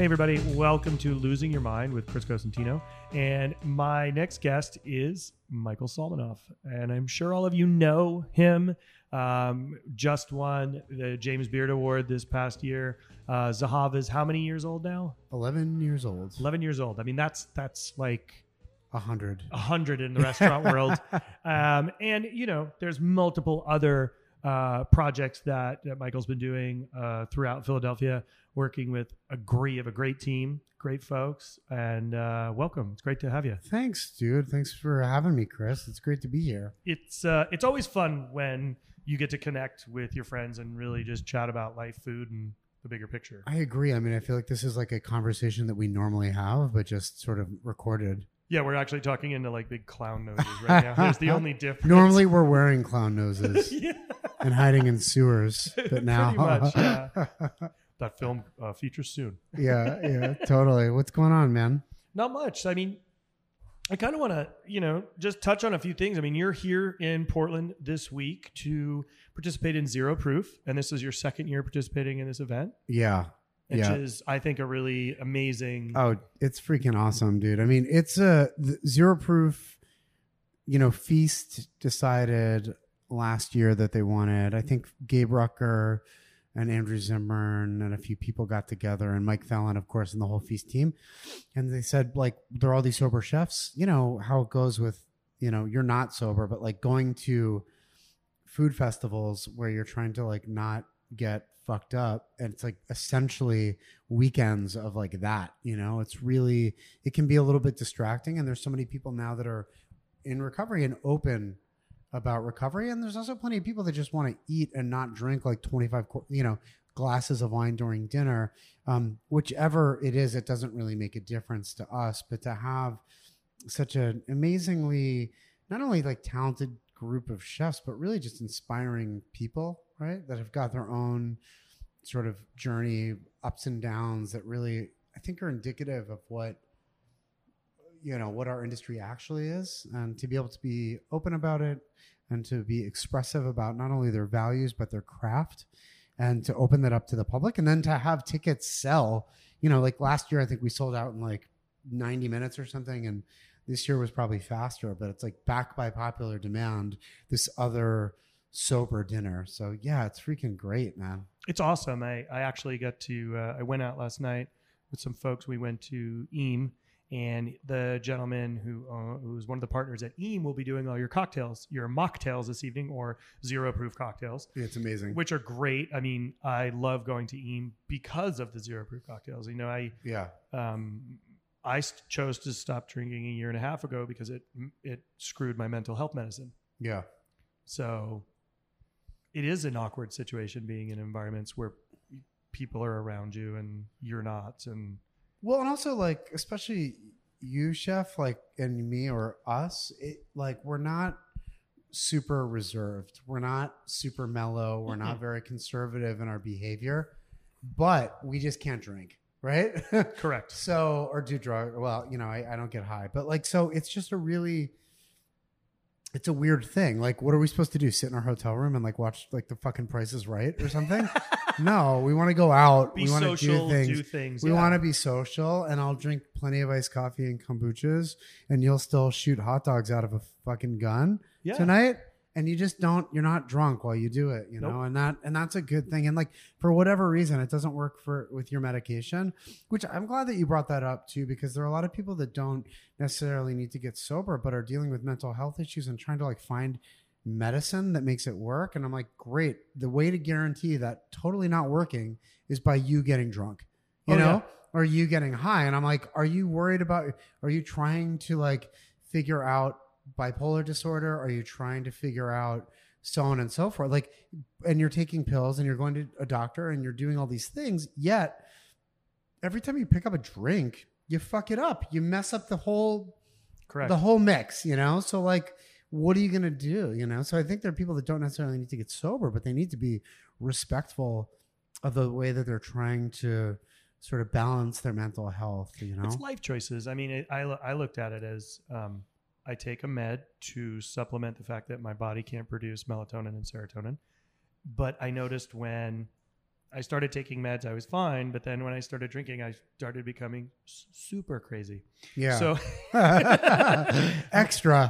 Hey everybody, welcome to Losing Your Mind with Chris Cosentino. And my next guest is Michael Solomonov. And I'm sure all of you know him. Just won the James Beard Award this past year. Zahav is how many years old now? 11 years old. 11 years old. I mean, that's like 100. 100 in the restaurant world. And, you know, there's multiple other projects that Michael's been doing throughout Philadelphia, working with a great team, great folks, and welcome. It's great to have you. Thanks, dude. Thanks for having me, Chris. It's great to be here. It's always fun when you get to connect with your friends and really just chat about life, food, and the bigger picture. I agree. I mean, I feel like this is like a conversation that we normally have, but just sort of recorded. Yeah, we're actually talking into like big clown noses right now. There's the only difference. Normally we're wearing clown noses yeah. and hiding in sewers, but now... Pretty much, yeah. That film features soon. Yeah, totally. What's going on, man? Not much. I mean, I kind of want to, just touch on a few things. I mean, you're here in Portland this week to participate in Zero Proof, and this is your second year participating in this event. Yeah. Which is, I think, a really amazing... Oh, it's freaking awesome, dude. I mean, it's Zero Proof, Feast decided last year that they wanted, I think, Gabe Rucker and Andrew Zimmern and a few people got together, and Mike Fallon, of course, and the whole Feast team. And they said, like, they're all these sober chefs. You know how it goes with, you're not sober, but, like, going to food festivals where you're trying to, like, not get fucked up, and it's like essentially weekends of like that, it's really, it can be a little bit distracting, and there's so many people now that are in recovery and open about recovery, and there's also plenty of people that just want to eat and not drink like 25 glasses of wine during dinner. Whichever it is, it doesn't really make a difference to us, but to have such an amazingly not only like talented group of chefs, but really just inspiring people, right? That have got their own sort of journey, ups and downs that really, I think, are indicative of what our industry actually is, and to be able to be open about it and to be expressive about not only their values, but their craft, and to open that up to the public, and then to have tickets sell, like last year, I think we sold out in like 90 minutes or something. And this year was probably faster, but it's like back by popular demand, this other sober dinner. So yeah, it's freaking great, man. It's awesome. I actually got to, I went out last night with some folks. We went to EME, and the gentleman who was one of the partners at EME will be doing all your cocktails, your mocktails this evening, or Zero Proof cocktails. Yeah, it's amazing. Which are great. I mean, I love going to EME because of the Zero Proof cocktails. I chose to stop drinking a year and a half ago because it screwed my mental health medicine. Yeah. So it is an awkward situation being in environments where people are around you and you're not. And well, and also like, especially you, chef, like, and me or us, it, like, we're not super reserved. We're not super mellow. We're not very conservative in our behavior, but we just can't drink. Right? Correct. So, or do drugs. Well, I don't get high, but like, so it's just it's a weird thing. Like, what are we supposed to do? Sit in our hotel room and like watch like the fucking Price is Right or something? No, we want to go out. We want to do things. We want to be social, and I'll drink plenty of iced coffee and kombuchas, and you'll still shoot hot dogs out of a fucking gun tonight. And you just you're not drunk while you do it, Nope. And that's a good thing. And like, for whatever reason, it doesn't work with your medication, which I'm glad that you brought that up too, because there are a lot of people that don't necessarily need to get sober, but are dealing with mental health issues and trying to like find medicine that makes it work. And I'm like, great. The way to guarantee that totally not working is by you getting drunk, or you getting high. And I'm like, are you trying to like figure out bipolar disorder? Are you trying to figure out so on and so forth? Like, and you're taking pills and you're going to a doctor and you're doing all these things, yet every time you pick up a drink, you fuck it up. You mess up the whole mix, So like, what are you going to do? So I think there are people that don't necessarily need to get sober, but they need to be respectful of the way that they're trying to sort of balance their mental health, It's life choices. I mean, I looked at it as, I take a med to supplement the fact that my body can't produce melatonin and serotonin. But I noticed when I started taking meds. I was fine. But then when I started drinking, I started becoming super crazy. Yeah. So extra.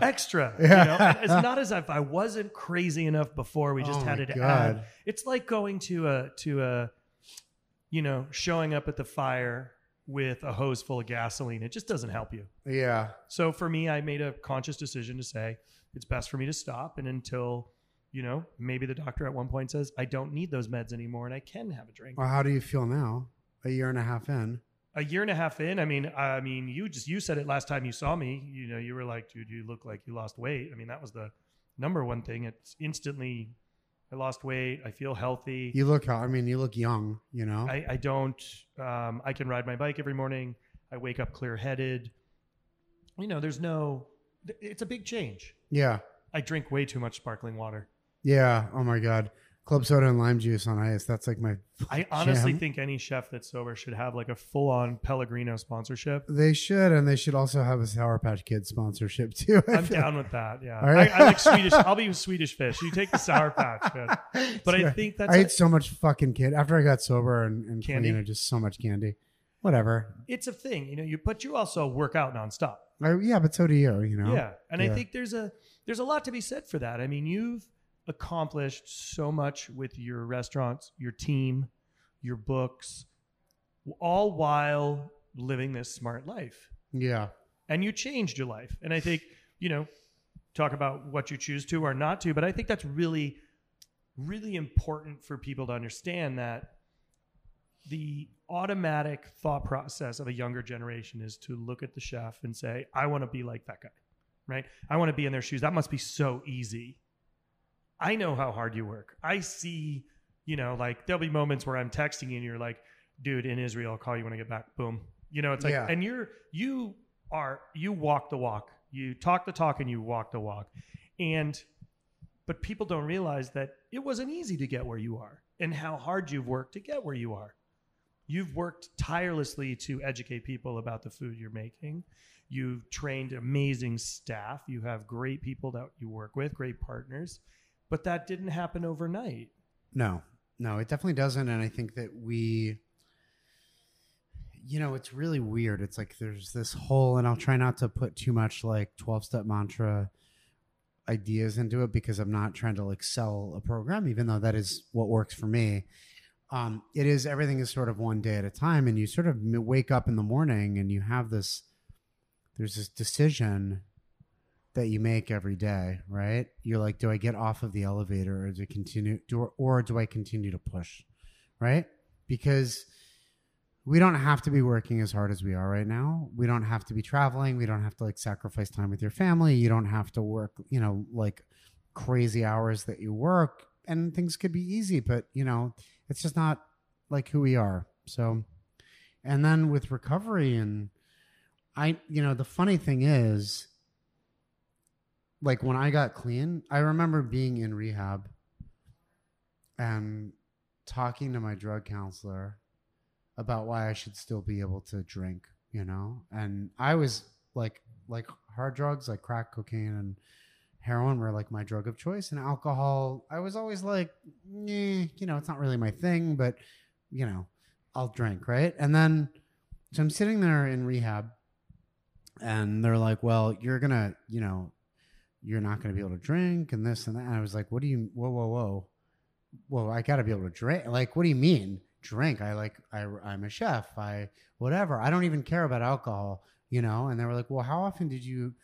Yeah. You know? It's not as if I wasn't crazy enough before. We just had it add. It's like going to a, you know, showing up at the fire with a hose full of gasoline. It just doesn't help you. Yeah. So for me, I made a conscious decision to say it's best for me to stop. And until, you know, maybe the doctor at one point says, I don't need those meds anymore and I can have a drink. Well, how do you feel now? A year and a half in. I mean, you said it last time you saw me, you know, you were like, dude, you look like you lost weight. I mean, that was the number one thing. It's instantly, I lost weight. I feel healthy. You look young, you know, I don't, I can ride my bike every morning. I wake up clear headed. You know, it's a big change. Yeah. I drink way too much sparkling water. Yeah. Oh my God. Club soda and lime juice on ice. That's like my I honestly think any chef that's sober should have like a full-on Pellegrino sponsorship. They should. And they should also have a Sour Patch Kids sponsorship too. I'm down with that. Yeah. Right. I like Swedish. I'll be Swedish Fish. You take the Sour Patch. But I think that's... I ate so much fucking candy. After I got sober and candy, clean, just so much candy. Whatever. It's a thing. You know, but you also work out nonstop. Yeah, but so do you, you know? Yeah. And I think there's a lot to be said for that. I mean, you've accomplished so much with your restaurants, your team, your books, all while living this smart life. Yeah. And you changed your life. And I think, you know, talk about what you choose to or not to, but I think that's really, really important for people to understand that the automatic thought process of a younger generation is to look at the chef and say, I want to be like that guy, right? I want to be in their shoes. That must be so easy. I know how hard you work. I see, you know, like there'll be moments where I'm texting you and you're like, dude, in Israel, I'll call you when I get back. Boom. You know, it's like, and you walk the walk, you talk the talk and you walk the walk. But people don't realize that it wasn't easy to get where you are and how hard you've worked to get where you are. You've worked tirelessly to educate people about the food you're making. You've trained amazing staff. You have great people that you work with, great partners. But that didn't happen overnight. No, it definitely doesn't. And I think that we, you know, it's really weird. It's like there's this whole, and I'll try not to put too much like 12-step mantra ideas into it because I'm not trying to like sell a program, even though that is what works for me. It is, everything is sort of one day at a time. And you sort of wake up in the morning and you have there's this decision that you make every day, right? You're like, do I get off of the elevator or do I continue to push, right? Because we don't have to be working as hard as we are right now. We don't have to be traveling. We don't have to like sacrifice time with your family. You don't have to work, you know, like crazy hours that you work, and things could be easy, but you know, it's just not like who we are. So, and then with recovery the funny thing is, like when I got clean, I remember being in rehab and talking to my drug counselor about why I should still be able to drink, you know? And I was like hard drugs, like crack, cocaine, and heroin were like my drug of choice. And alcohol, I was always like, you know, it's not really my thing, but you know, I'll drink, right? And then, so I'm sitting there in rehab and they're like, well, you're not going to be able to drink and this and that. And I was like, what do you, whoa, I got to be able to drink. Like, what do you mean drink? I'm a chef. Whatever. I don't even care about alcohol, you know? And they were like, well, how often did you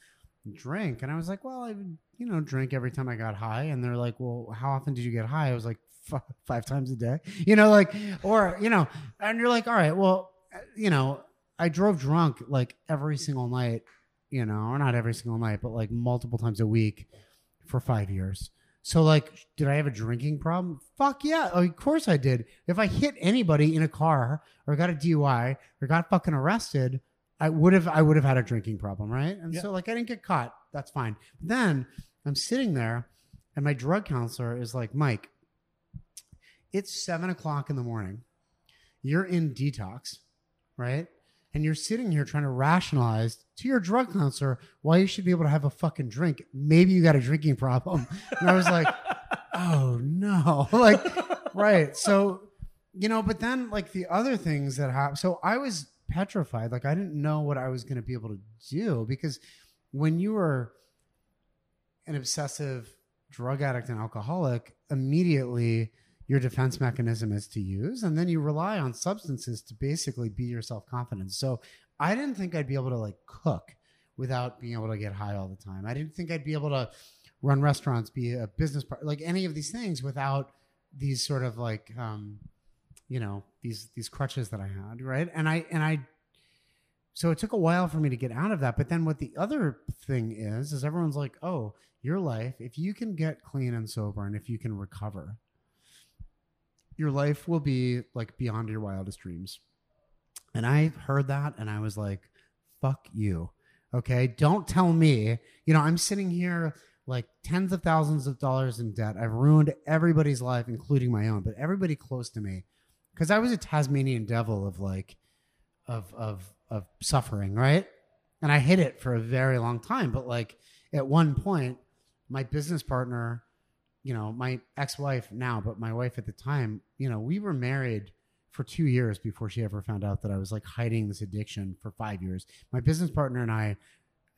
drink? And I was like, well, I would, you know, drink every time I got high. And they're like, well, how often did you get high? I was like, five times a day, you know, like, or, you know, and you're like, all right, well, you know, I drove drunk like every single night. You know, or not every single night, but like multiple times a week for 5 years. So like, did I have a drinking problem? Fuck yeah. Of course I did. If I hit anybody in a car or got a DUI or got fucking arrested, I would have had a drinking problem. Right. And so like, I didn't get caught. That's fine. Then I'm sitting there and my drug counselor is like, Mike, it's 7:00 in the morning. You're in detox. Right. And you're sitting here trying to rationalize to your drug counselor why you should be able to have a fucking drink. Maybe you got a drinking problem. And I was like, oh no. Like, right. So You know, but then like the other things that happened. So I was petrified. Like I didn't know what I was going to be able to do, because when you were an obsessive drug addict and alcoholic, immediately your defense mechanism is to use. And then you rely on substances to basically be your self-confidence. So I didn't think I'd be able to like cook without being able to get high all the time. I didn't think I'd be able to run restaurants, be a business partner, like any of these things without these sort of like, you know, these crutches that I had. Right. So it took a while for me to get out of that. But then what the other thing is everyone's like, oh, your life, if you can get clean and sober and if you can recover, your life will be like beyond your wildest dreams. And I heard that and I was like, fuck you. Okay. Don't tell me, you know, I'm sitting here like tens of thousands of dollars in debt. I've ruined everybody's life, including my own, but everybody close to me. Cause I was a Tasmanian devil of like, of suffering. Right. And I hid it for a very long time. But like at one point, my business partner, you know, my ex-wife now, but my wife at the time, you know, we were married for 2 years before she ever found out that I was like hiding this addiction for 5 years. My business partner and I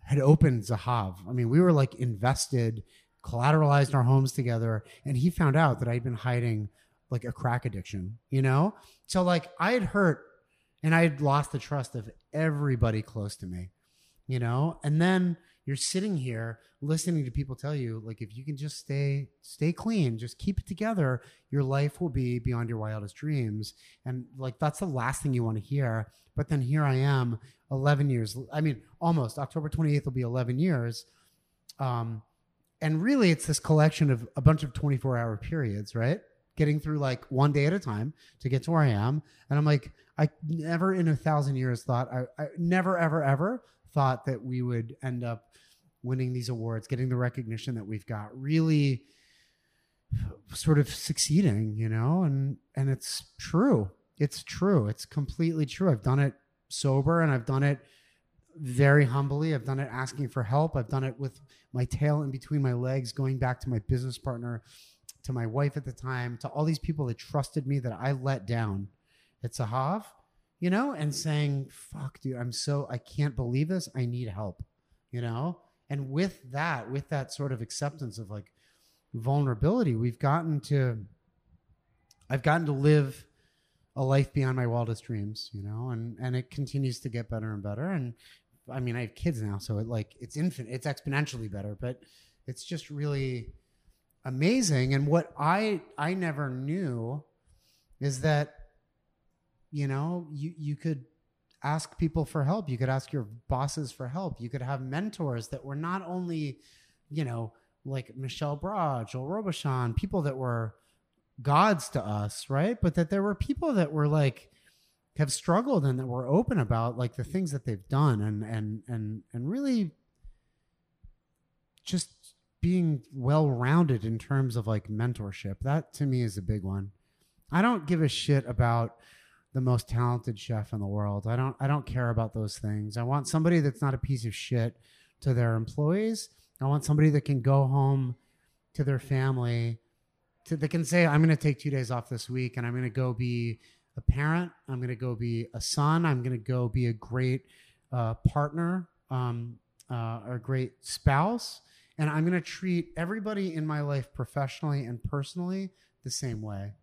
had opened Zahav. I mean, we were like invested, collateralized our homes together. And he found out that I'd been hiding like a crack addiction, you know? So like I had hurt and I had lost the trust of everybody close to me, you know? And then you're sitting here listening to people tell you, like, if you can just stay clean, just keep it together, your life will be beyond your wildest dreams. And like, that's the last thing you want to hear. But then here I am 11 years. I mean, almost October 28th will be 11 years. And really it's this collection of a bunch of 24-hour periods, right? Getting through like one day at a time to get to where I am. And I'm like, I never in 1,000 years thought I never, ever, ever thought that we would end up winning these awards, getting the recognition that we've got, really sort of succeeding, you know? And it's true. It's true. It's completely true. I've done it sober and I've done it very humbly. I've done it asking for help. I've done it with my tail in between my legs, going back to my business partner, to my wife at the time, to all these people that trusted me that I let down. It's a Zahav. You know, and saying, fuck, dude, I can't believe this. I need help, you know? And with that sort of acceptance of like vulnerability, I've gotten to live a life beyond my wildest dreams, you know, and it continues to get better and better. And I mean, I have kids now, so it's infinite, it's exponentially better, but it's just really amazing. And what I never knew is that, you know, you could ask people for help. You could ask your bosses for help. You could have mentors that were not only, you know, like Michelle Bra, Joel Robichon, people that were gods to us, right? But that there were people that were like, have struggled and that were open about like the things that they've done and really just being well-rounded in terms of like mentorship. That to me is a big one. I don't give a shit about the most talented chef in the world. I don't care about those things. I want somebody that's not a piece of shit to their employees. I want somebody that can go home to their family, that can say, I'm going to take 2 days off this week and I'm going to go be a parent. I'm going to go be a son. I'm going to go be a great partner or a great spouse. And I'm going to treat everybody in my life professionally and personally the same way.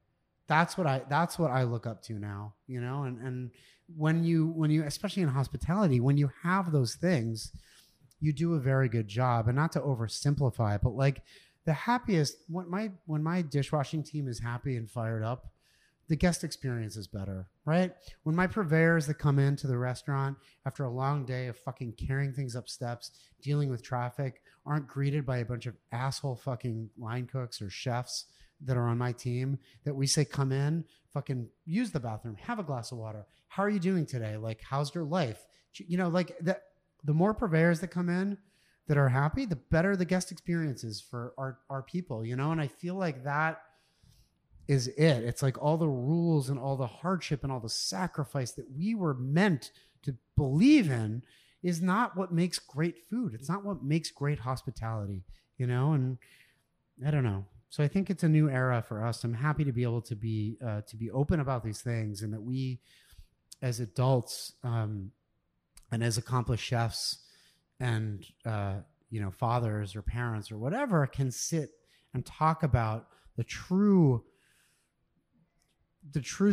That's what I look up to now, you know, and when you, especially in hospitality, when you have those things, you do a very good job. And not to oversimplify, but like the happiest, when my dishwashing team is happy and fired up, the guest experience is better, right? When my purveyors that come into the restaurant after a long day of fucking carrying things up steps, dealing with traffic, aren't greeted by a bunch of asshole fucking line cooks or chefs that are on my team that we say, come in, fucking use the bathroom, have a glass of water. How are you doing today? Like, how's your life? You know, like that, the more purveyors that come in that are happy, the better the guest experience is for our people, you know? And I feel like that is it. It's like all the rules and all the hardship and all the sacrifice that we were meant to believe in is not what makes great food. It's not what makes great hospitality, you know? And I don't know. So I think it's a new era for us. I'm happy to be able to be open about these things, and that we as adults and as accomplished chefs and, you know, fathers or parents or whatever can sit and talk about the true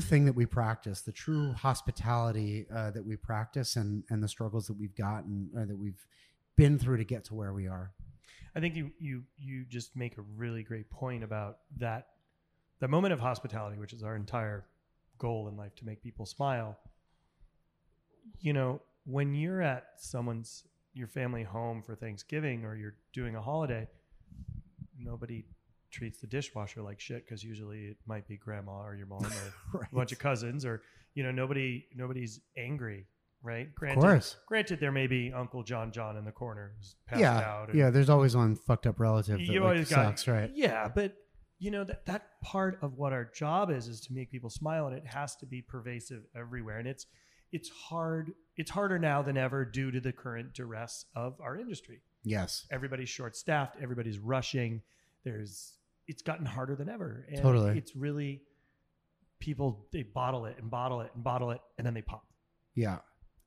thing that we practice, the true hospitality that we practice, and the struggles that we've gotten or that we've been through to get to where we are. I think you just make a really great point about that, the moment of hospitality, which is our entire goal in life, to make people smile. You know, when you're at someone's, your family home for Thanksgiving, or you're doing a holiday, nobody treats the dishwasher like shit, because usually it might be grandma or your mom or right. a bunch of cousins, or, you know, nobody's angry, right? Granted, there may be Uncle John in the corner who's passed out. And, there's always one fucked up relative that you always sucks, right? Yeah, but you know, that part of what our job is to make people smile, and it has to be pervasive everywhere. And it's hard. It's harder now than ever due to the current duress of our industry. Yes, everybody's short-staffed. Everybody's rushing. It's gotten harder than ever. And totally. It's really people, they bottle it and bottle it and bottle it, and then they pop. Yeah.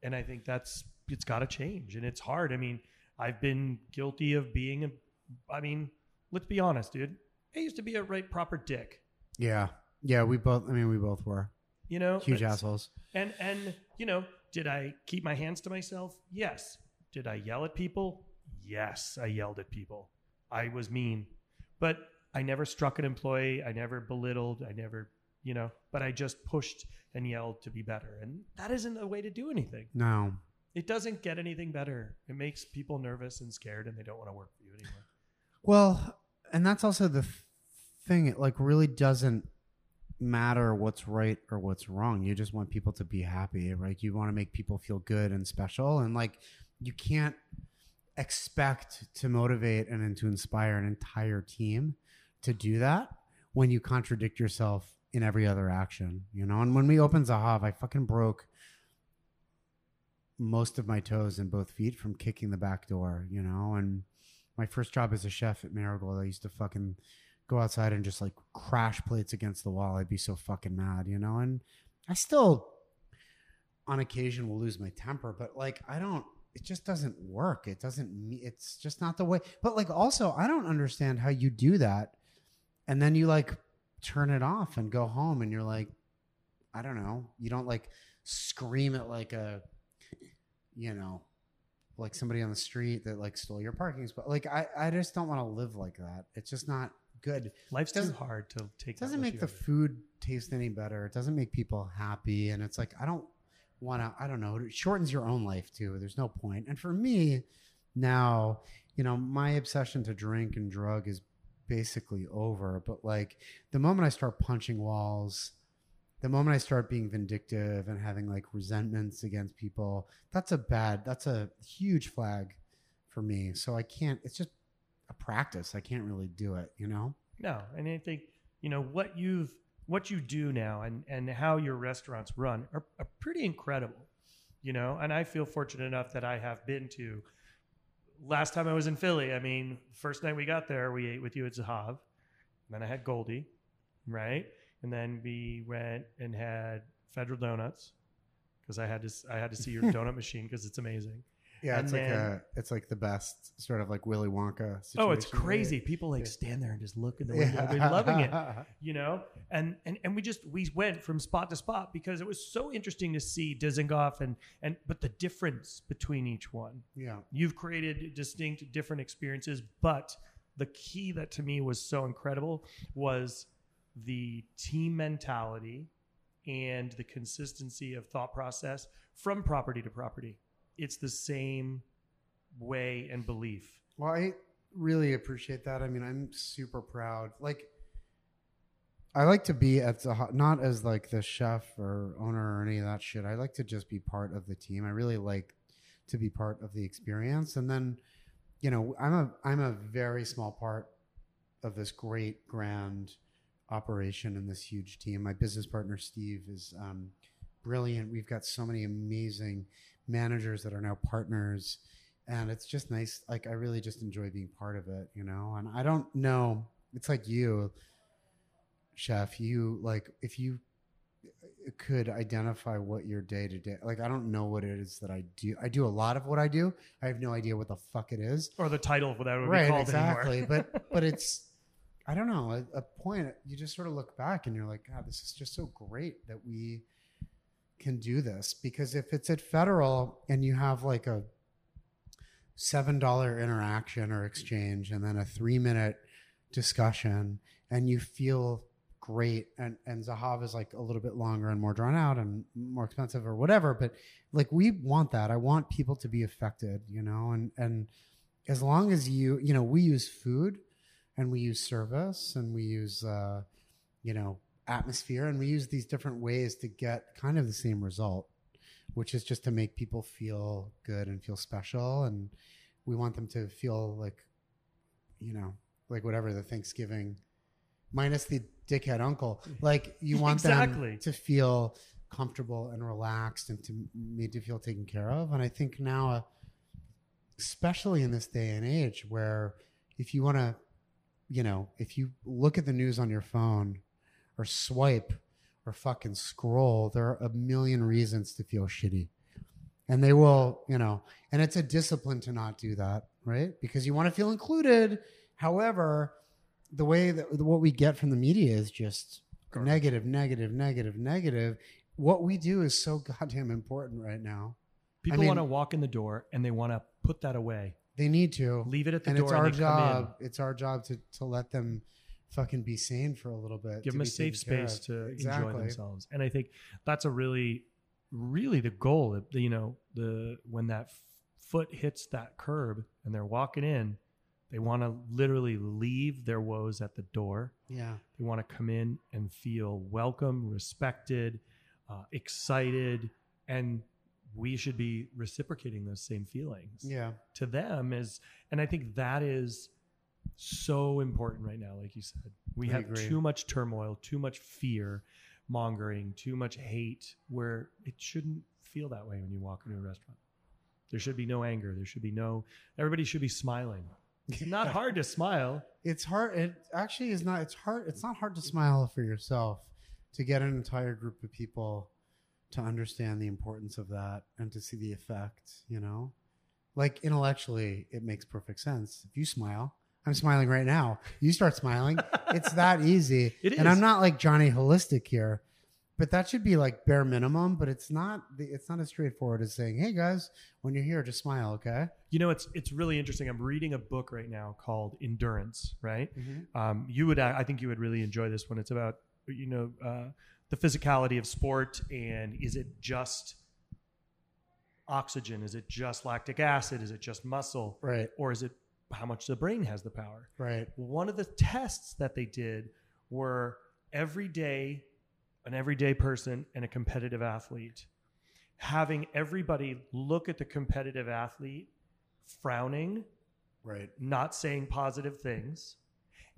And I think it's got to change, and it's hard. I mean, I've been guilty of let's be honest, dude. I used to be a right proper dick. Yeah. Yeah. We both were, you know, huge assholes. And, you know, did I keep my hands to myself? Yes. Did I yell at people? Yes. I yelled at people. I was mean, but I never struck an employee. I never belittled. I never, you know, but I just pushed and yelled to be better. And that isn't a way to do anything. No, it doesn't get anything better. It makes people nervous and scared, and they don't want to work for you anymore. Well, and that's also the thing. It like really doesn't matter what's right or what's wrong. You just want people to be happy, right? You want to make people feel good and special. And like, you can't expect to motivate and to inspire an entire team to do that when you contradict yourself in every other action, you know? And when we opened Zahav, I fucking broke most of my toes and both feet from kicking the back door, you know? And my first job as a chef at Marigold, I used to fucking go outside and just like crash plates against the wall. I'd be so fucking mad, you know? And I still on occasion will lose my temper, but like, it just doesn't work. It's just not the way. But like, also, I don't understand how you do that, and then you like turn it off and go home, and you're like, I don't know. You don't like scream at like a, you know, like somebody on the street that like stole your parking spot. Like, I just don't want to live like that. It's just not good. Life's too hard to take. It doesn't make the food taste any better. It doesn't make people happy. And it's like, I don't know. It shortens your own life too. There's no point. And for me now, you know, my obsession to drink and drug is basically over. But like, the moment I start punching walls, the moment I start being vindictive and having like resentments against people, that's a huge flag for me. So I can't, it's just a practice. I can't really do it, you know? No. And I think, you know, what you do now and how your restaurants run are pretty incredible, you know? And I feel fortunate enough that I have been to, last time I was in Philly, I mean, first night we got there, we ate with you at Zahav, and then I had Goldie, right? And then we went and had Federal Donuts, because I had to see your donut machine, because it's amazing. Yeah, and it's like the best sort of like Willy Wonka situation. Oh, it's crazy. Right? People like stand there and just look at the window. Yeah. They're loving it, you know? And we went from spot to spot, because it was so interesting to see Dizengoff but the difference between each one. Yeah. You've created distinct different experiences, but the key that to me was so incredible was the team mentality and the consistency of thought process from property to property. It's the same way and belief. Well, I really appreciate that. I mean, I'm super proud. Like, I like to be at the, not as like the chef or owner or any of that shit. I like to just be part of the team. I really like to be part of the experience. And then, you know, I'm a very small part of this great grand operation and this huge team. My business partner, Steve, is brilliant. We've got so many amazing managers that are now partners, and it's just nice. Like, I really just enjoy being part of it, you know? And I don't know It's like you, Chef, you like, if you could identify what your day to day, like, I don't know what it is that I do. I do a lot of what I do. I have no idea what the fuck it is. Or the title of what that would be called exactly. anymore. But it's, I don't know, at a point, you just sort of look back and you're like, God, this is just so great that we can do this. Because if it's at Federal and you have like a $7 interaction or exchange and then a 3-minute discussion and you feel great, and Zahav is like a little bit longer and more drawn out and more expensive or whatever, but like, we want that. I want people to be affected, you know, and as long as you know, we use food and we use service and we use you know, atmosphere, and we use these different ways to get kind of the same result, which is just to make people feel good and feel special. And we want them to feel like, you know, like whatever the Thanksgiving minus the dickhead uncle, like you want exactly. them to feel comfortable and relaxed and to made to feel taken care of. And I think now, especially in this day and age where if you want to, you know, if you look at the news on your phone or swipe or fucking scroll, there are a million reasons to feel shitty, and they will, you know, and it's a discipline to not do that. Right. Because you want to feel included. However, the way that what we get from the media is just Correct. negative. What we do is so goddamn important right now. People want to walk in the door and they want to put that away. They need to leave it at the door. It's our job to let them fucking be sane for a little bit. Give them a safe space to enjoy themselves. And I think that's a really the goal. You know, when that foot hits that curb and they're walking in, they want to literally leave their woes at the door. Yeah. They want to come in and feel welcome, respected, excited. And we should be reciprocating those same feelings to them. And I think that is so important right now. Like you said, we have too much turmoil, too much fear mongering, too much hate, where it shouldn't feel that way when you walk into a restaurant. There should be no anger. There should be everybody should be smiling. It's not hard to smile. It's hard. It actually is not. It's hard. It's not hard to smile for yourself. To get an entire group of people to understand the importance of that and to see the effect, you know, like intellectually, it makes perfect sense. If you smile, I'm smiling right now. You start smiling. It's that easy. It is. And I'm not like Johnny Holistic here, but that should be like bare minimum. But it's not as straightforward as saying, hey guys, when you're here, just smile. Okay. You know, it's really interesting. I'm reading a book right now called Endurance, right? Mm-hmm. I think you would really enjoy this one. It's about, you know, the physicality of sport, and is it just oxygen? Is it just lactic acid? Is it just muscle? Right. Or is it how much the brain has the power? Right. One of the tests that they did were an everyday person and a competitive athlete, having everybody look at the competitive athlete frowning, right, not saying positive things,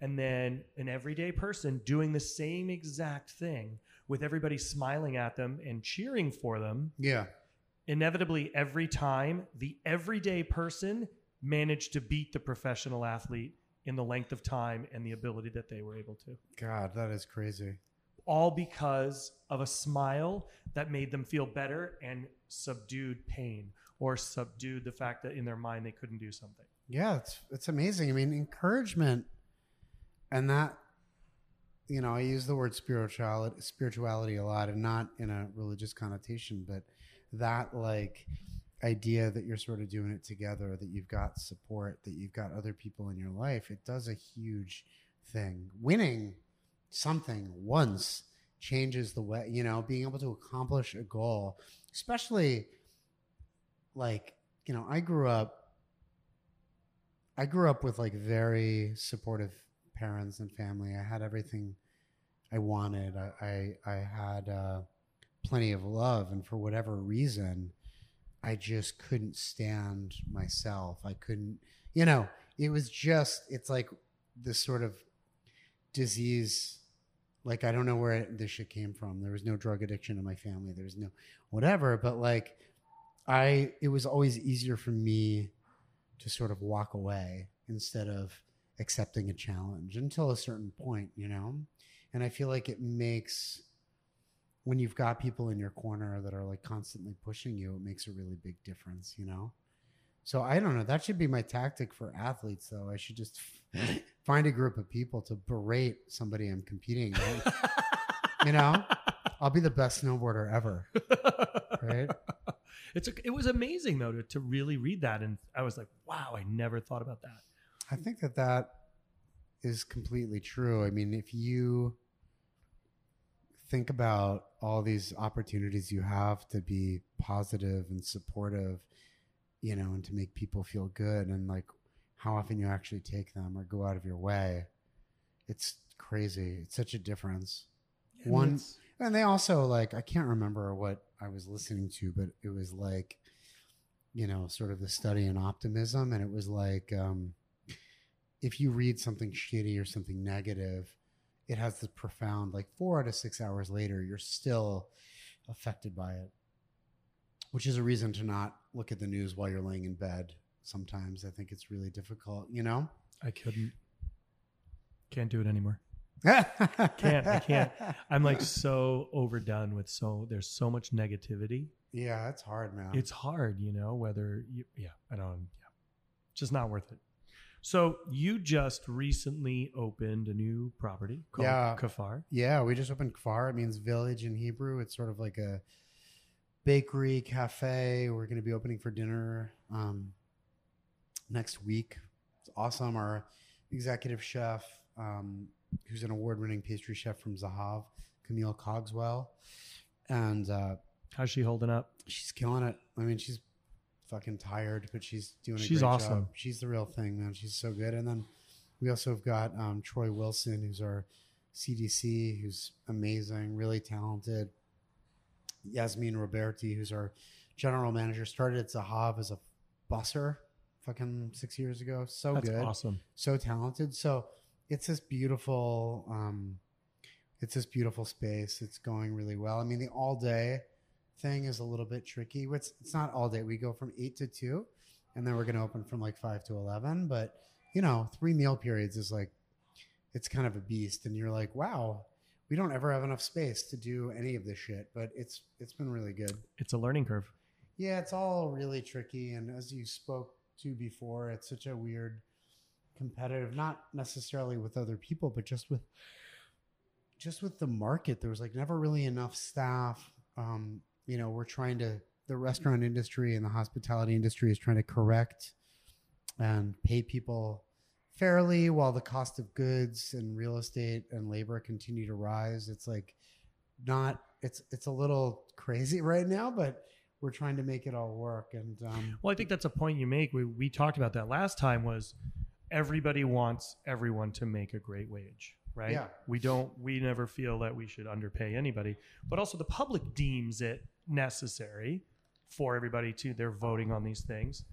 and then an everyday person doing the same exact thing with everybody smiling at them and cheering for them. Yeah. Inevitably, every time, the everyday person managed to beat the professional athlete in the length of time and the ability that they were able to. God, that is crazy. All because of a smile that made them feel better and subdued pain, or subdued the fact that in their mind they couldn't do something. Yeah, it's amazing. I mean, encouragement, and that, you know, I use the word spirituality a lot, and not in a religious connotation, but that like idea that you're sort of doing it together, that you've got support, that you've got other people in your life, it does a huge thing. Winning something once changes the way, you know, being able to accomplish a goal, especially like, you know, I grew up with like very supportive parents and family. I had everything I wanted. I had plenty of love, and for whatever reason, I just couldn't stand myself. I couldn't, you know, it was just, it's like this sort of disease. Like, I don't know where this shit came from. There was no drug addiction in my family. There was no whatever, but like it was always easier for me to sort of walk away instead of accepting a challenge until a certain point, you know? And I feel like it makes, when you've got people in your corner that are like constantly pushing you, it makes a really big difference, you know? So I don't know. That should be my tactic for athletes, though. I should just find a group of people to berate somebody I'm competing with. You know? I'll be the best snowboarder ever. Right? It was amazing, though, to really read that. And I was like, wow, I never thought about that. I think that is completely true. I mean, if you think about all these opportunities you have to be positive and supportive, you know, and to make people feel good, and like how often you actually take them or go out of your way, it's crazy. It's such a difference. Yeah, and they also, like, I can't remember what I was listening to, but it was like, you know, sort of the study in optimism. And it was like, if you read something shitty or something negative, it has this profound, like 4 to 6 hours later, you're still affected by it, which is a reason to not look at the news while you're laying in bed. Sometimes I think it's really difficult, you know? I couldn't. Can't do it anymore. I can't. I'm like so overdone with there's so much negativity. Yeah, it's hard, man. It's hard, you know, just not worth it. So you just recently opened a new property called Kfar. Yeah, we just opened Kfar. It means village in Hebrew. It's sort of like a bakery, cafe. We're going to be opening for dinner next week. It's awesome. Our executive chef, who's an award-winning pastry chef from Zahav, Camille Cogswell. And how's she holding up? She's killing it. I mean, she's fucking tired, but she's doing a great awesome job. She's the real thing, man. She's so good. And then we also have got Troy Wilson, who's our CDC, who's amazing, really talented. Yasmin Roberti, who's our general manager, started at Zahav as a busser fucking 6 years ago. So that's good. That's awesome. So talented. So it's this beautiful space. It's going really well. I mean, the all day thing is a little bit tricky. It's not all day. We go from 8 to 2, and then we're going to open from like 5 to 11. But you know, 3 meal periods is like, it's kind of a beast. And you're like, wow, we don't ever have enough space to do any of this shit. But it's been really good. It's a learning curve. Yeah, it's all really tricky. And as you spoke to before, it's such a weird competitive, not necessarily with other people, but just with the market. There was like never really enough staff. You know, the restaurant industry and the hospitality industry is trying to correct and pay people fairly while the cost of goods and real estate and labor continue to rise. It's like it's a little crazy right now, but we're trying to make it all work. And, well, I think that's a point you make. We talked about that last time was everybody wants everyone to make a great wage. Right. Yeah. We never feel that we should underpay anybody, but also the public deems it necessary for everybody to, they're voting on these things,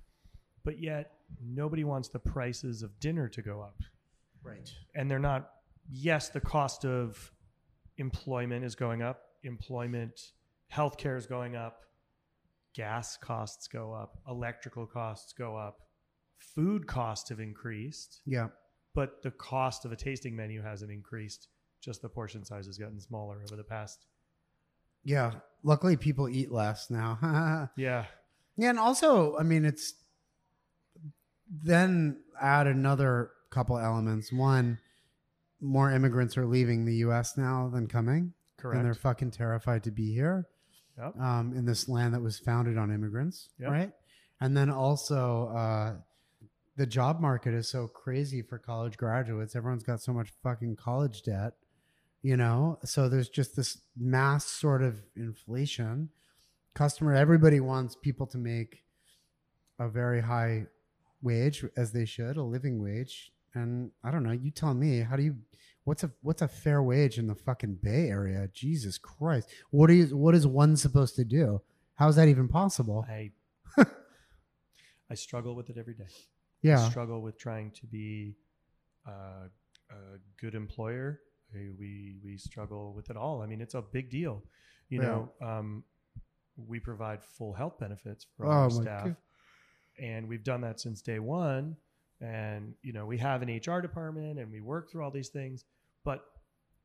but yet nobody wants the prices of dinner to go up. Right. And they're not, yes, the cost of employment is going up, healthcare is going up, gas costs go up, electrical costs go up, food costs have increased. Yeah. But the cost of a tasting menu hasn't increased. Just the portion size has gotten smaller over the past. Yeah. Luckily, people eat less now. Yeah. Yeah. And also, I mean, it's then add another couple elements. One, more immigrants are leaving the U.S. now than coming. Correct. And they're fucking terrified to be here. Yep. In this land that was founded on immigrants. Yep. Right. And then also, the job market is so crazy for college graduates. Everyone's got so much fucking college debt, you know? So there's just this mass sort of inflation. Everybody wants people to make a very high wage, as they should, a living wage. And I don't know, you tell me, what's a fair wage in the fucking Bay Area? Jesus Christ. What is one supposed to do? How is that even possible? I struggle with it every day. Yeah. Struggle with trying to be a good employer. We struggle with it all. I mean, it's a big deal. You know, we provide full health benefits for all our staff. And we've done that since day one. And, you know, we have an HR department and we work through all these things, but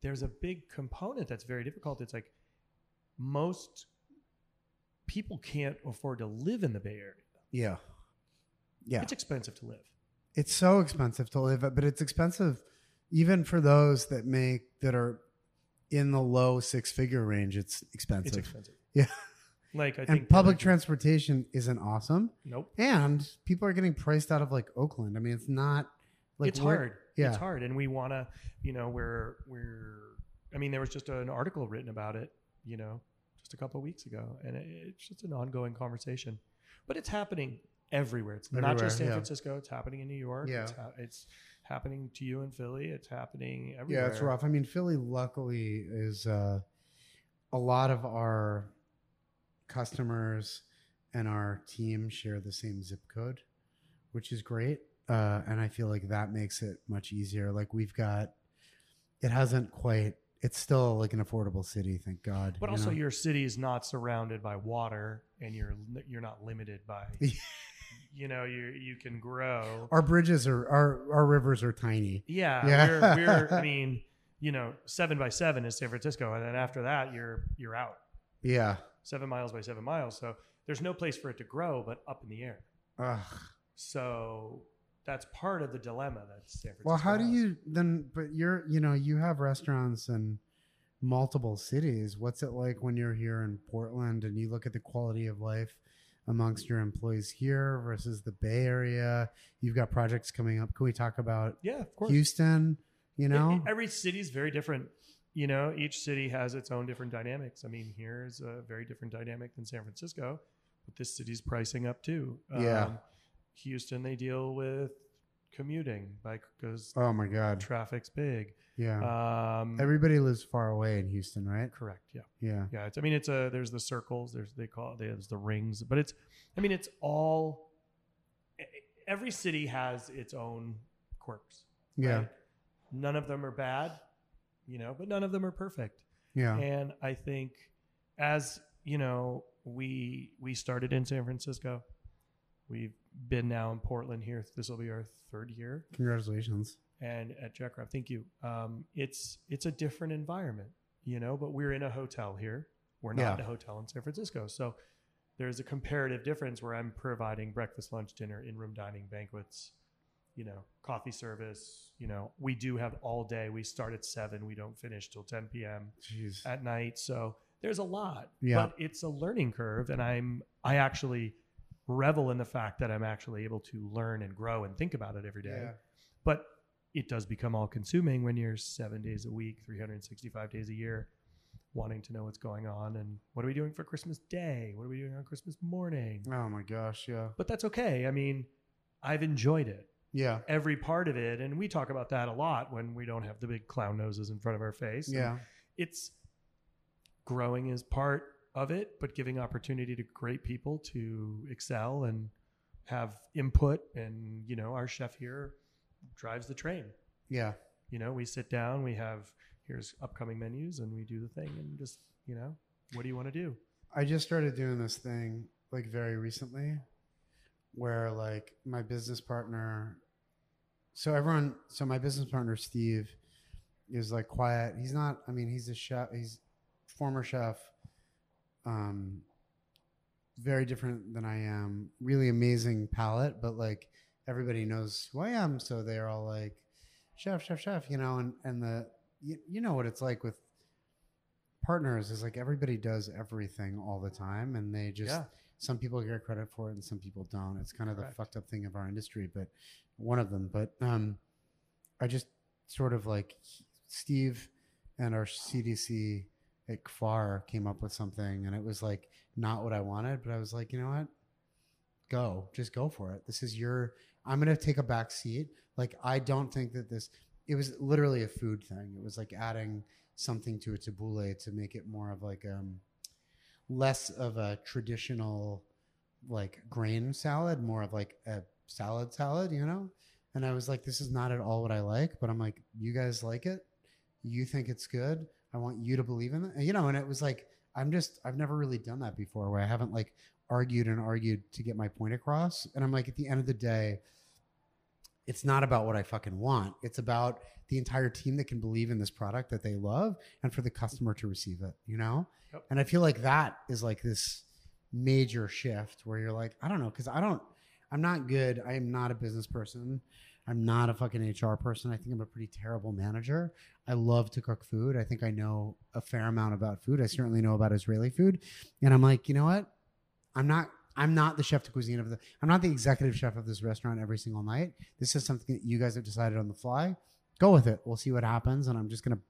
there's a big component that's very difficult. It's like most people can't afford to live in the Bay Area. Yeah. Yeah. It's expensive to live. It's so expensive to live, but it's expensive even for those that make, that are in the low six-figure range. It's expensive. It's expensive. Yeah. Like, I think public transportation isn't awesome. Nope. And people are getting priced out of like Oakland. I mean, it's not like it's hard. Yeah. It's hard. And we want to, you know, I mean, there was just an article written about it, you know, just a couple of weeks ago, and it's just an ongoing conversation, but it's happening everywhere. It's everywhere, not just San Francisco. It's happening in New York. Yeah. It's happening to you in Philly. It's happening everywhere. Yeah. It's rough. I mean, Philly luckily is, a lot of our customers and our team share the same zip code, which is great. And I feel like that makes it much easier. Like we've got, it's still like an affordable city, thank God. But also your city is not surrounded by water, and you're not limited by, you can grow. Our bridges are, our rivers are tiny. Yeah. Yeah. I mean, 7 by 7 is San Francisco. And then after that, you're out. Yeah. 7 miles by 7 miles. So there's no place for it to grow, but up in the air. Ugh. So that's part of the dilemma that San Francisco has. Well, how do you then, but you have restaurants in multiple cities. What's it like when you're here in Portland and you look at the quality of life amongst your employees here versus the Bay Area? You've got projects coming up. Can we talk about of course. Houston, Every city is very different. You know, each city has its own different dynamics. I mean, here's a very different dynamic than San Francisco, but this city's pricing up too. Houston, they deal with commuting because oh my God, traffic's big. Yeah, everybody lives far away in Houston, right? Correct. Yeah. It's, there's the circles. There's the rings, but it's all. Every city has its own quirks. Yeah, right? None of them are bad. But none of them are perfect. Yeah. And I think as, we started in San Francisco, we've been now in Portland here. This will be our third year. Congratulations. And at Jack Rob, thank you. It's a different environment, but we're in a hotel here. We're not in a hotel in San Francisco. So there's a comparative difference where I'm providing breakfast, lunch, dinner, in-room dining, banquets, coffee service, we do have all day. We start at 7:00. We don't finish till 10 PM Jeez. At night. So there's a lot, but it's a learning curve. And I actually revel in the fact that I'm actually able to learn and grow and think about it every day, but it does become all consuming when you're 7 days a week, 365 days a year, wanting to know what's going on. And what are we doing for Christmas Day? What are we doing on Christmas morning? Oh my gosh. Yeah. But that's okay. I mean, I've enjoyed it. Yeah. Every part of it. And we talk about that a lot when we don't have the big clown noses in front of our face. Yeah. And it's growing is part of it, but giving opportunity to great people to excel and have input. And, our chef here drives the train. Yeah. We sit down, here's upcoming menus, and we do the thing and just, what do you want to do? I just started doing this thing like very recently, where like my business partner, my business partner, Steve, is like quiet. He's not, he's a chef, he's former chef, very different than I am, really amazing palate, but like everybody knows who I am. So they're all like chef, and the, what it's like with partners is like, everybody does everything all the time. And they just, some people get credit for it and some people don't. It's kind of the fucked up thing of our industry, but one of them. But I just sort of like Steve and our CDC at KFAR came up with something, and it was like not what I wanted, but I was like, you know what? Just go for it. This is I'm going to take a back seat. Like, I don't think that it was literally a food thing. It was like adding something to a tabbouleh to make it more of like, less of a traditional like grain salad, more of like a salad, And I was like, this is not at all what I like, but I'm like, you guys like it. You think it's good. I want you to believe in it. And it was like, I've never really done that before, where I haven't like argued to get my point across. And I'm like, at the end of the day, it's not about what I fucking want. It's about the entire team that can believe in this product that they love and for the customer to receive it, you know? Yep. And I feel like that is like this major shift where you're like, I don't know, because I'm not good. I am not a business person. I'm not a fucking HR person. I think I'm a pretty terrible manager. I love to cook food. I think I know a fair amount about food. I certainly know about Israeli food. And I'm like, you know what? I'm not the chef de cuisine of the, I'm not the executive chef of this restaurant every single night. This is something that you guys have decided on the fly. Go with it. We'll see what happens. And I'm just going to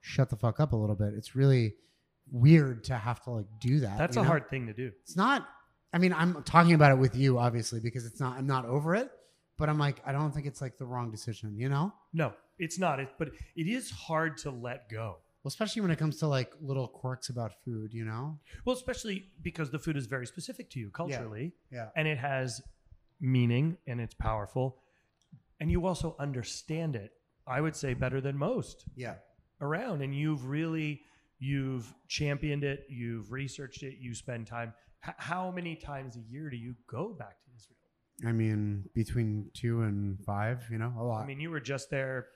shut the fuck up a little bit. It's really weird to have to like do that. That's a hard thing to do. It's not, I mean, I'm talking about it with you, obviously, because it's not, I'm not over it, but I'm like, I don't think it's like the wrong decision, you know? No, it's not. But it is hard to let go. Well, especially when it comes to like little quirks about food, you know? Well, especially because the food is very specific to you culturally. Yeah. And it has meaning and it's powerful. And you also understand it, I would say, better than most. Yeah. Around. And you've championed it. You've researched it. You spend time. How many times a year do you go back to Israel? I mean, between 2 and 5, you know, a lot. I mean, you were just there.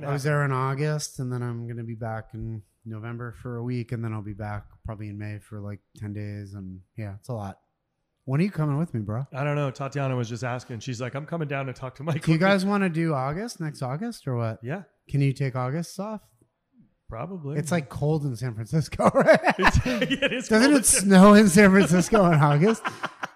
I was there in August, and then I'm going to be back in November for a week, and then I'll be back probably in May for like 10 days. And yeah, it's a lot. When are you coming with me, bro? I don't know. Tatiana was just asking. She's like, I'm coming down to talk to Michael. Do you guys want to do next August or what? Yeah. Can you take August off? Probably. It's like cold in San Francisco, right? Doesn't it snow in San Francisco in August?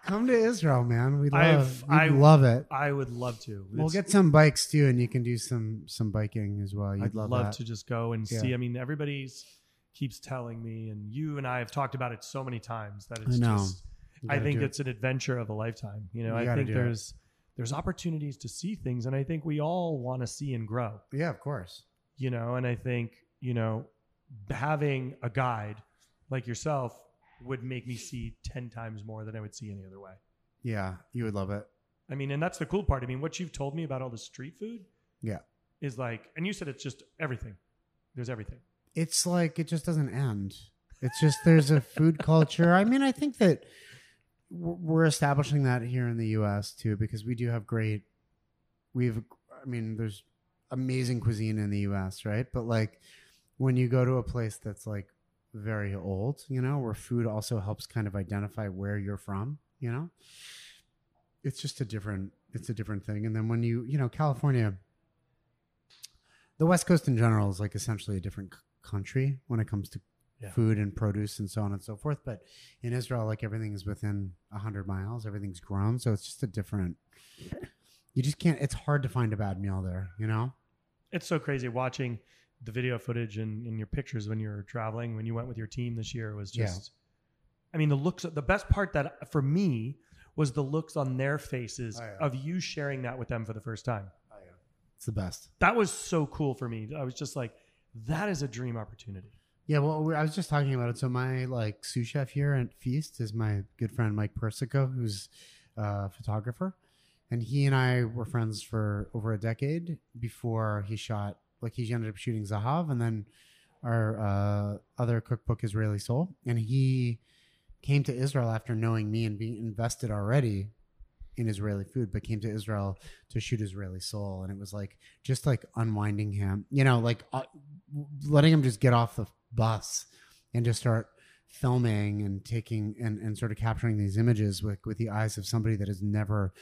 Come to Israel, man. I love it. I would love to. We'll get some bikes too, and you can do some biking as well. I'd love to just go and see. I mean, everybody's keeps telling me, and you and I have talked about it so many times that it's just. I think it's an adventure of a lifetime. You know, I think there's opportunities to see things, and I think we all want to see and grow. Yeah, of course. You know, and I think having a guide like yourself would make me see 10 times more than I would see any other way. Yeah, you would love it. I mean, and that's the cool part. I mean, what you've told me about all the street food is like, and you said it's just everything. There's everything. It's like, it just doesn't end. It's just, there's a food culture. I mean, I think that we're establishing that here in the U.S. too, because we do have there's amazing cuisine in the U.S., right? But like when you go to a place that's like very old, you know, where food also helps kind of identify where you're from, you know, it's just a different thing. And then when you know, California, the West Coast in general is like essentially a different country when it comes to food and produce and so on and so forth. But in Israel, like everything is within 100 miles, everything's grown. So it's just a different, you just can't, it's hard to find a bad meal there, you know? It's so crazy watching the video footage and in your pictures when you were traveling, when you went with your team this year, was just, I mean, the best part that for me was the looks on their faces of you sharing that with them for the first time. Oh, yeah. It's the best. That was so cool for me. I was just like, that is a dream opportunity. Yeah. Well, I was just talking about it. So my like sous chef here at Feast is my good friend, Mike Persico, who's a photographer. And he and I were friends for over a decade before he shot. Like he ended up shooting Zahav and then our other cookbook, Israeli Soul. And he came to Israel after knowing me and being invested already in Israeli food, but came to Israel to shoot Israeli Soul. And it was like, just like unwinding him, you know, like letting him just get off the bus and just start filming and taking and sort of capturing these images with the eyes of somebody that has never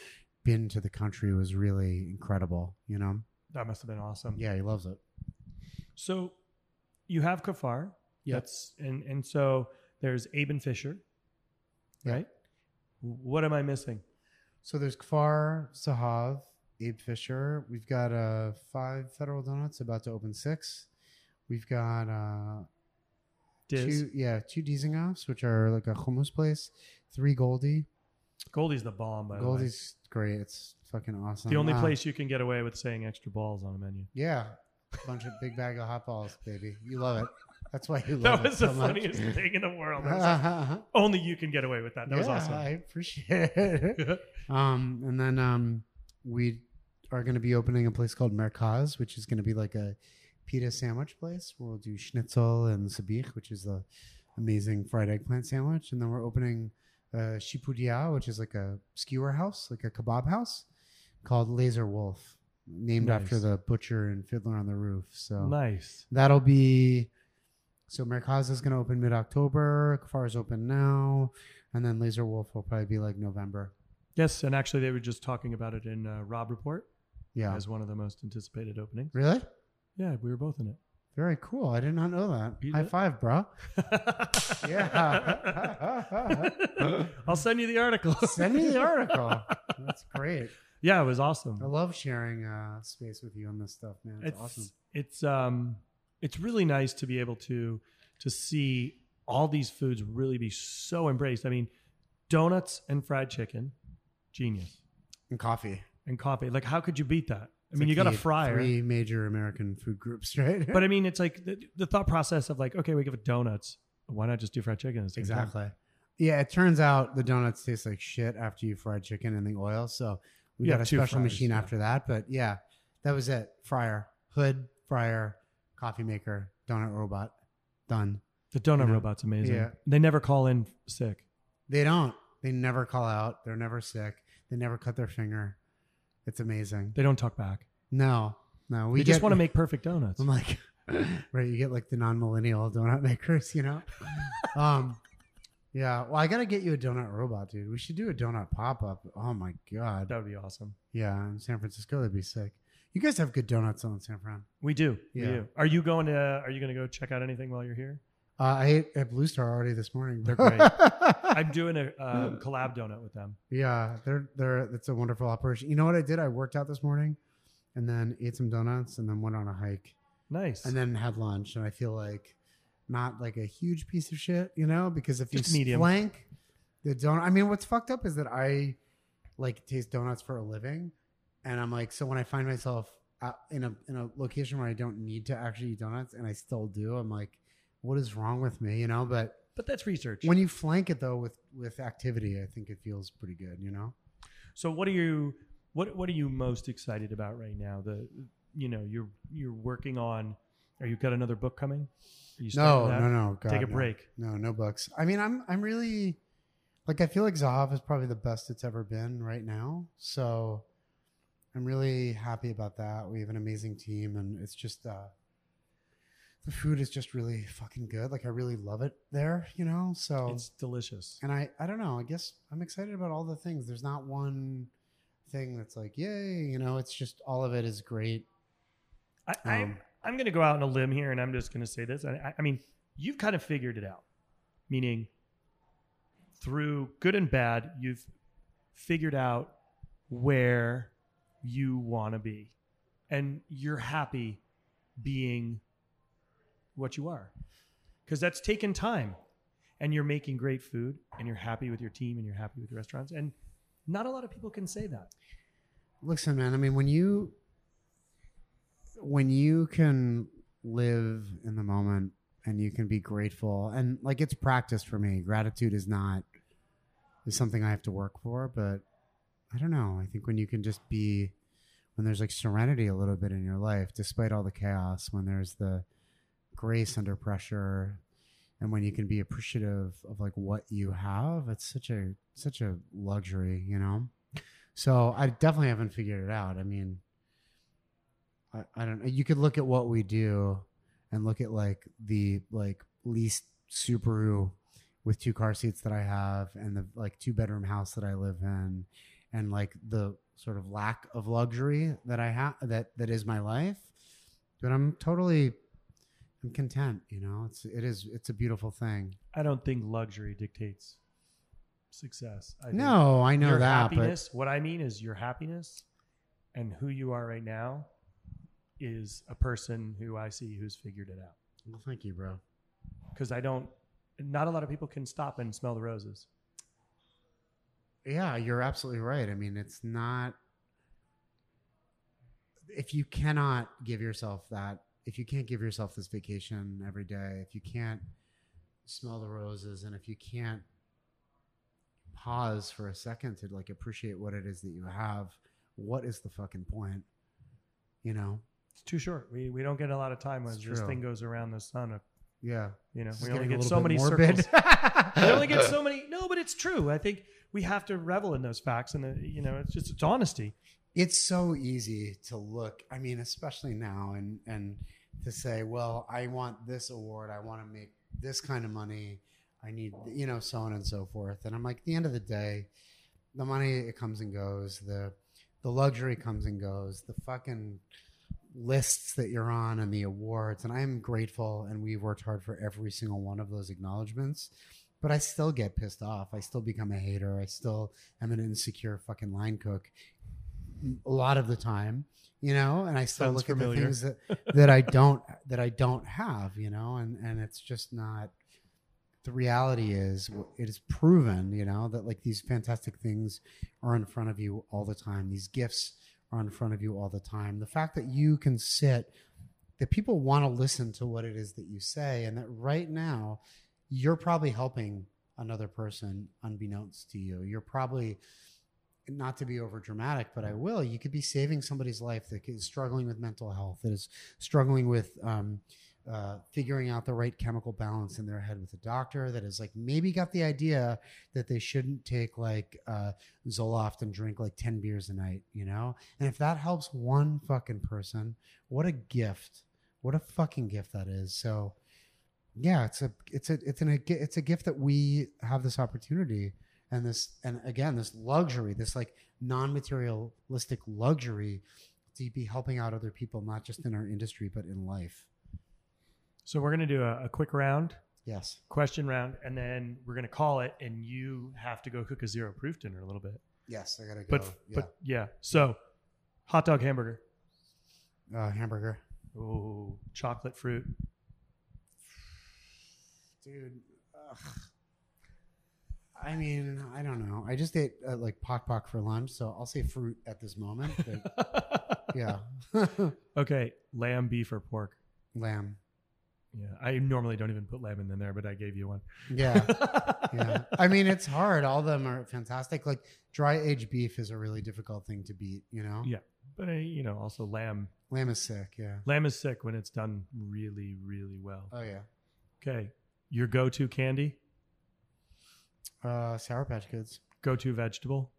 been to the country was really incredible, you know? That must have been awesome. Yeah, he loves it. So you have Kafar. Yes. And so there's Abe Fisher, right? What am I missing? So there's Kafar, Zahav, Abe Fisher. We've got 5 Federal Donuts, about to open 6. We've got 2 Dizengoffs, which are like a hummus place. 3 Goldie. Goldie's the bomb, by the way. Goldie's great. It's fucking awesome. The only place you can get away with saying extra balls on a menu. Yeah. A bunch of big bag of hot balls, baby. You love it. That's why you love it. That was the funniest thing in the world. Like, only you can get away with that. That was awesome. I appreciate it. And then we are going to be opening a place called Merkaz, which is going to be like a pita sandwich place. We'll do schnitzel and sabich, which is the amazing fried eggplant sandwich. And then we're opening Shipudia, which is like a skewer house, like a kebab house, called Laser Wolf. named after the butcher in Fiddler on the Roof. So nice. That'll be, so Merkaz is going to open mid-October. Kafar's open now. And then Laser Wolf will probably be like November. Yes. And actually they were just talking about it in Rob Report. Yeah. As one of the most anticipated openings. Really? Yeah. We were both in it. Very cool. I did not know that. High five, bro. Yeah. I'll send you the article. Send me the article. That's great. Yeah, it was awesome. I love sharing space with you on this stuff, man. It's awesome. It's really nice to be able to see all these foods really be so embraced. I mean, donuts and fried chicken, genius. And coffee. Like, how could you beat that? I mean, you got a fryer. Three major American food groups, right? But I mean, it's like the thought process of like, okay, we give it donuts. Why not just do fried chicken? Exactly. Yeah, it turns out the donuts taste like shit after you fried chicken in the oil. So we got a special machine after that. But yeah, that was it. Fryer, hood, fryer, coffee maker, donut robot, done. The donut robot's amazing. Yeah. They never call in sick. They don't. They never call out. They're never sick. They never cut their finger. It's amazing. They don't talk back. No. They just want to make perfect donuts. I'm like, right. You get like the non-millennial donut makers, you know? Yeah. Well, I got to get you a donut robot, dude. We should do a donut pop-up. Oh my God. That would be awesome. Yeah. In San Francisco, that'd be sick. You guys have good donuts on San Fran. We do. Yeah. We do. Are you going to go check out anything while you're here? I ate at Blue Star already this morning. They're great. I'm doing a collab donut with them. Yeah, it's a wonderful operation. You know what I did? I worked out this morning and then ate some donuts and then went on a hike. Nice. And then had lunch. And I feel like not like a huge piece of shit, you know, because if just you flank the donut. I mean, what's fucked up is that I like taste donuts for a living. And I'm like, so when I find myself in a location where I don't need to actually eat donuts and I still do, I'm like, what is wrong with me, you know? But that's research. When you flank it though with activity, I think it feels pretty good, you know? So what are you most excited about right now? You're working on, are you got another book coming? No. God, Take a break. No books. I mean, I'm really like, I feel like Zahav is probably the best it's ever been right now. So I'm really happy about that. We have an amazing team and it's just, the food is just really fucking good. Like I really love it there, you know? So it's delicious. And I don't know, I guess I'm excited about all the things. There's not one thing that's like, yay, you know, it's just all of it is great. I'm going to go out on a limb here and I'm just going to say this. I mean, you've kind of figured it out, meaning through good and bad, you've figured out where you want to be and you're happy being what you are, because that's taken time and you're making great food and you're happy with your team and you're happy with the restaurants, and not a lot of people can say that. Listen, man, I mean, when you can live in the moment and you can be grateful, and like, it's practice for me. Gratitude is something I have to work for, but I don't know. I think when you can just be, when there's like serenity a little bit in your life, despite all the chaos, when there's the grace under pressure, and when you can be appreciative of like what you have, it's such a luxury, you know? So I definitely haven't figured it out. I mean, I don't know. You could look at what we do and look at like the like least Subaru with 2 car seats that I have and the like 2-bedroom house that I live in and like the sort of lack of luxury that I have that is my life. But I'm content, you know. It's a beautiful thing. I don't think luxury dictates success. I know your that. Happiness, but what I mean is your happiness and who you are right now is a person who I see who's figured it out. Well, thank you, bro. Because not a lot of people can stop and smell the roses. Yeah, you're absolutely right. I mean, it's not, if you cannot give yourself that, if you can't give yourself this vacation every day, if you can't smell the roses, and if you can't pause for a second to like appreciate what it is that you have, what is the fucking point? You know, it's too short. We don't get a lot of time when this thing goes around the sun. Yeah. You know, we only get so many circles. We only get so many. No, but it's true. I think we have to revel in those facts, and you know, it's honesty. It's so easy to look, I mean, especially now, and to say, well, I want this award. I want to make this kind of money. I need, you know, so on and so forth. And I'm like, at the end of the day, the money, it comes and goes. The luxury comes and goes. The fucking lists that you're on and the awards. And I am grateful, and we worked hard for every single one of those acknowledgements. But I still get pissed off. I still become a hater. I still am an insecure fucking line cook a lot of the time, you know, and I still look at the things that I don't have, you know, and it's just not, the reality is, it is proven, you know, that like these fantastic things are in front of you all the time. These gifts are in front of you all the time. The fact that you can sit, that people want to listen to what it is that you say, and that right now you're probably helping another person unbeknownst to you. You're probably, not to be over dramatic, but I will, you could be saving somebody's life that is struggling with mental health, that is struggling with figuring out the right chemical balance in their head with a doctor, that is like maybe got the idea that they shouldn't take like Zoloft and drink like 10 beers a night, you know? And if that helps one fucking person, what a gift. What a fucking gift that is. So yeah, it's a gift that we have this opportunity and this, and again, this luxury, this like non-materialistic luxury to be helping out other people, not just in our industry, but in life. So we're going to do a quick round. Yes. Question round. And then we're going to call it, and you have to go cook a Zero Proof dinner a little bit. Yes. I got to go. But yeah. So hot dog, hamburger. Hamburger. Oh, chocolate fruit. Dude. Ugh. I mean, I don't know. I just ate like Pok Pok for lunch, so I'll say fruit at this moment. But yeah. Okay. Lamb, beef, or pork? Lamb. Yeah. I normally don't even put lamb in there, but I gave you one. Yeah. Yeah. I mean, it's hard. All of them are fantastic. Like dry aged beef is a really difficult thing to beat, you know? Yeah. But, you know, also lamb. Lamb is sick. Yeah. Lamb is sick when it's done really, really well. Oh, yeah. Okay. Your go-to candy? Sour Patch Kids. Go-to vegetable?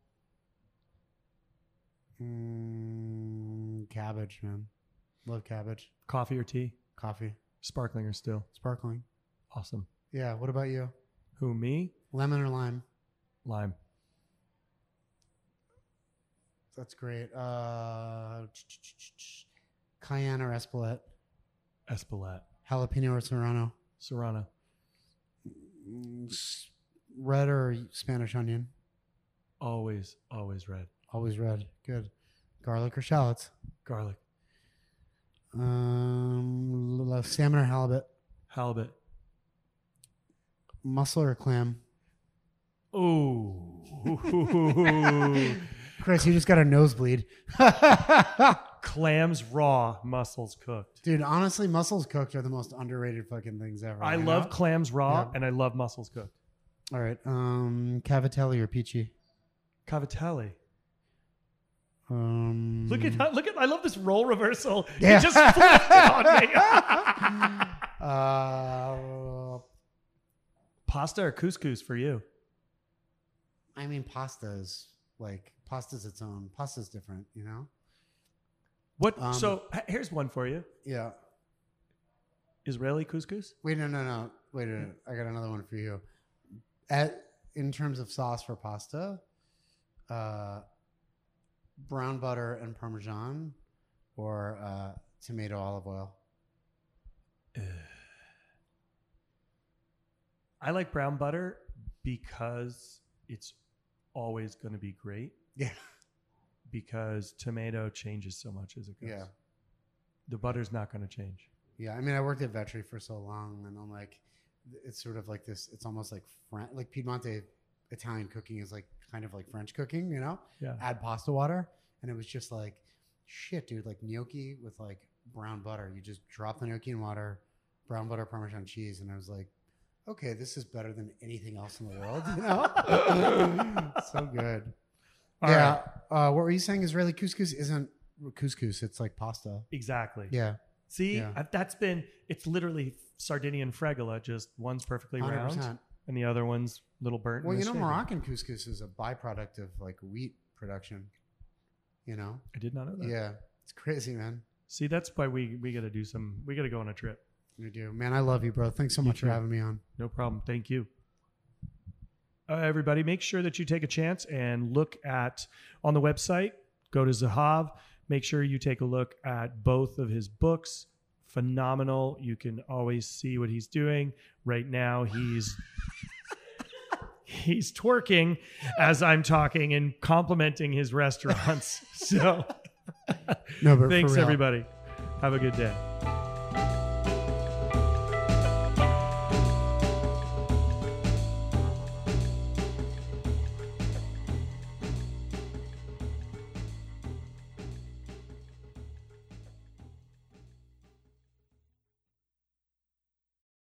Cabbage, man. Love cabbage. Coffee or tea? Coffee. Sparkling or still? Sparkling. Awesome. Yeah. What about you? Who, me? Lemon or lime? Lime. That's great. Cayenne or Espelette? Espelette. Jalapeno or Serrano? Serrano. Red or Spanish onion? Always red. Always red. Good. Garlic or shallots? Garlic. Salmon or halibut? Halibut. Mussel or clam? Oh. Chris, you just got a nosebleed. Clams raw, mussels cooked. Dude, honestly, mussels cooked are the most underrated fucking things ever. I love clams raw, yeah. And I love mussels cooked. All right. Cavatelli or peachy? Cavatelli. Look at that. Look at, I love this role reversal. Yeah. You just flipped it on me. Pasta or couscous for you? I mean, pasta's its own. Pasta's different, you know? What? So here's one for you. Yeah. Israeli couscous? Wait, no. Wait a minute. I got another one for you. In terms of sauce for pasta, brown butter and Parmesan, or tomato olive oil. I like brown butter because it's always going to be great. Yeah. Because tomato changes so much as it goes. Yeah. The butter's not going to change. Yeah. I mean, I worked at Vetri for so long, and I'm like, it's sort of like this, it's almost like French, like Piedmonte Italian cooking is like kind of like French cooking, you know? Yeah. Add pasta water. And it was just like, shit, dude, like gnocchi with like brown butter. You just drop the gnocchi in water, brown butter, Parmesan cheese. And I was like, okay, this is better than anything else in the world, you know? So good. All yeah. Right. What were you saying? Israeli couscous isn't couscous. It's like pasta. Exactly. Yeah. See, yeah. It's literally Sardinian fregola, just one's perfectly 100%. Round and the other one's a little burnt. Well, you know, Moroccan couscous is a byproduct of like wheat production. you know? I did not know that. Yeah. It's crazy, man. See, that's why we got to do some, we got to go on a trip. You do. Man, I love you, bro. Thanks so much for having me on. No problem. Thank you. Everybody, make sure that you take a chance and look at, on the website, go to Zahav. Make sure you take a look at both of his books. Phenomenal. You can always see what he's doing. Right now, he's twerking as I'm talking and complimenting his restaurants. So no, thanks, everybody. Have a good day.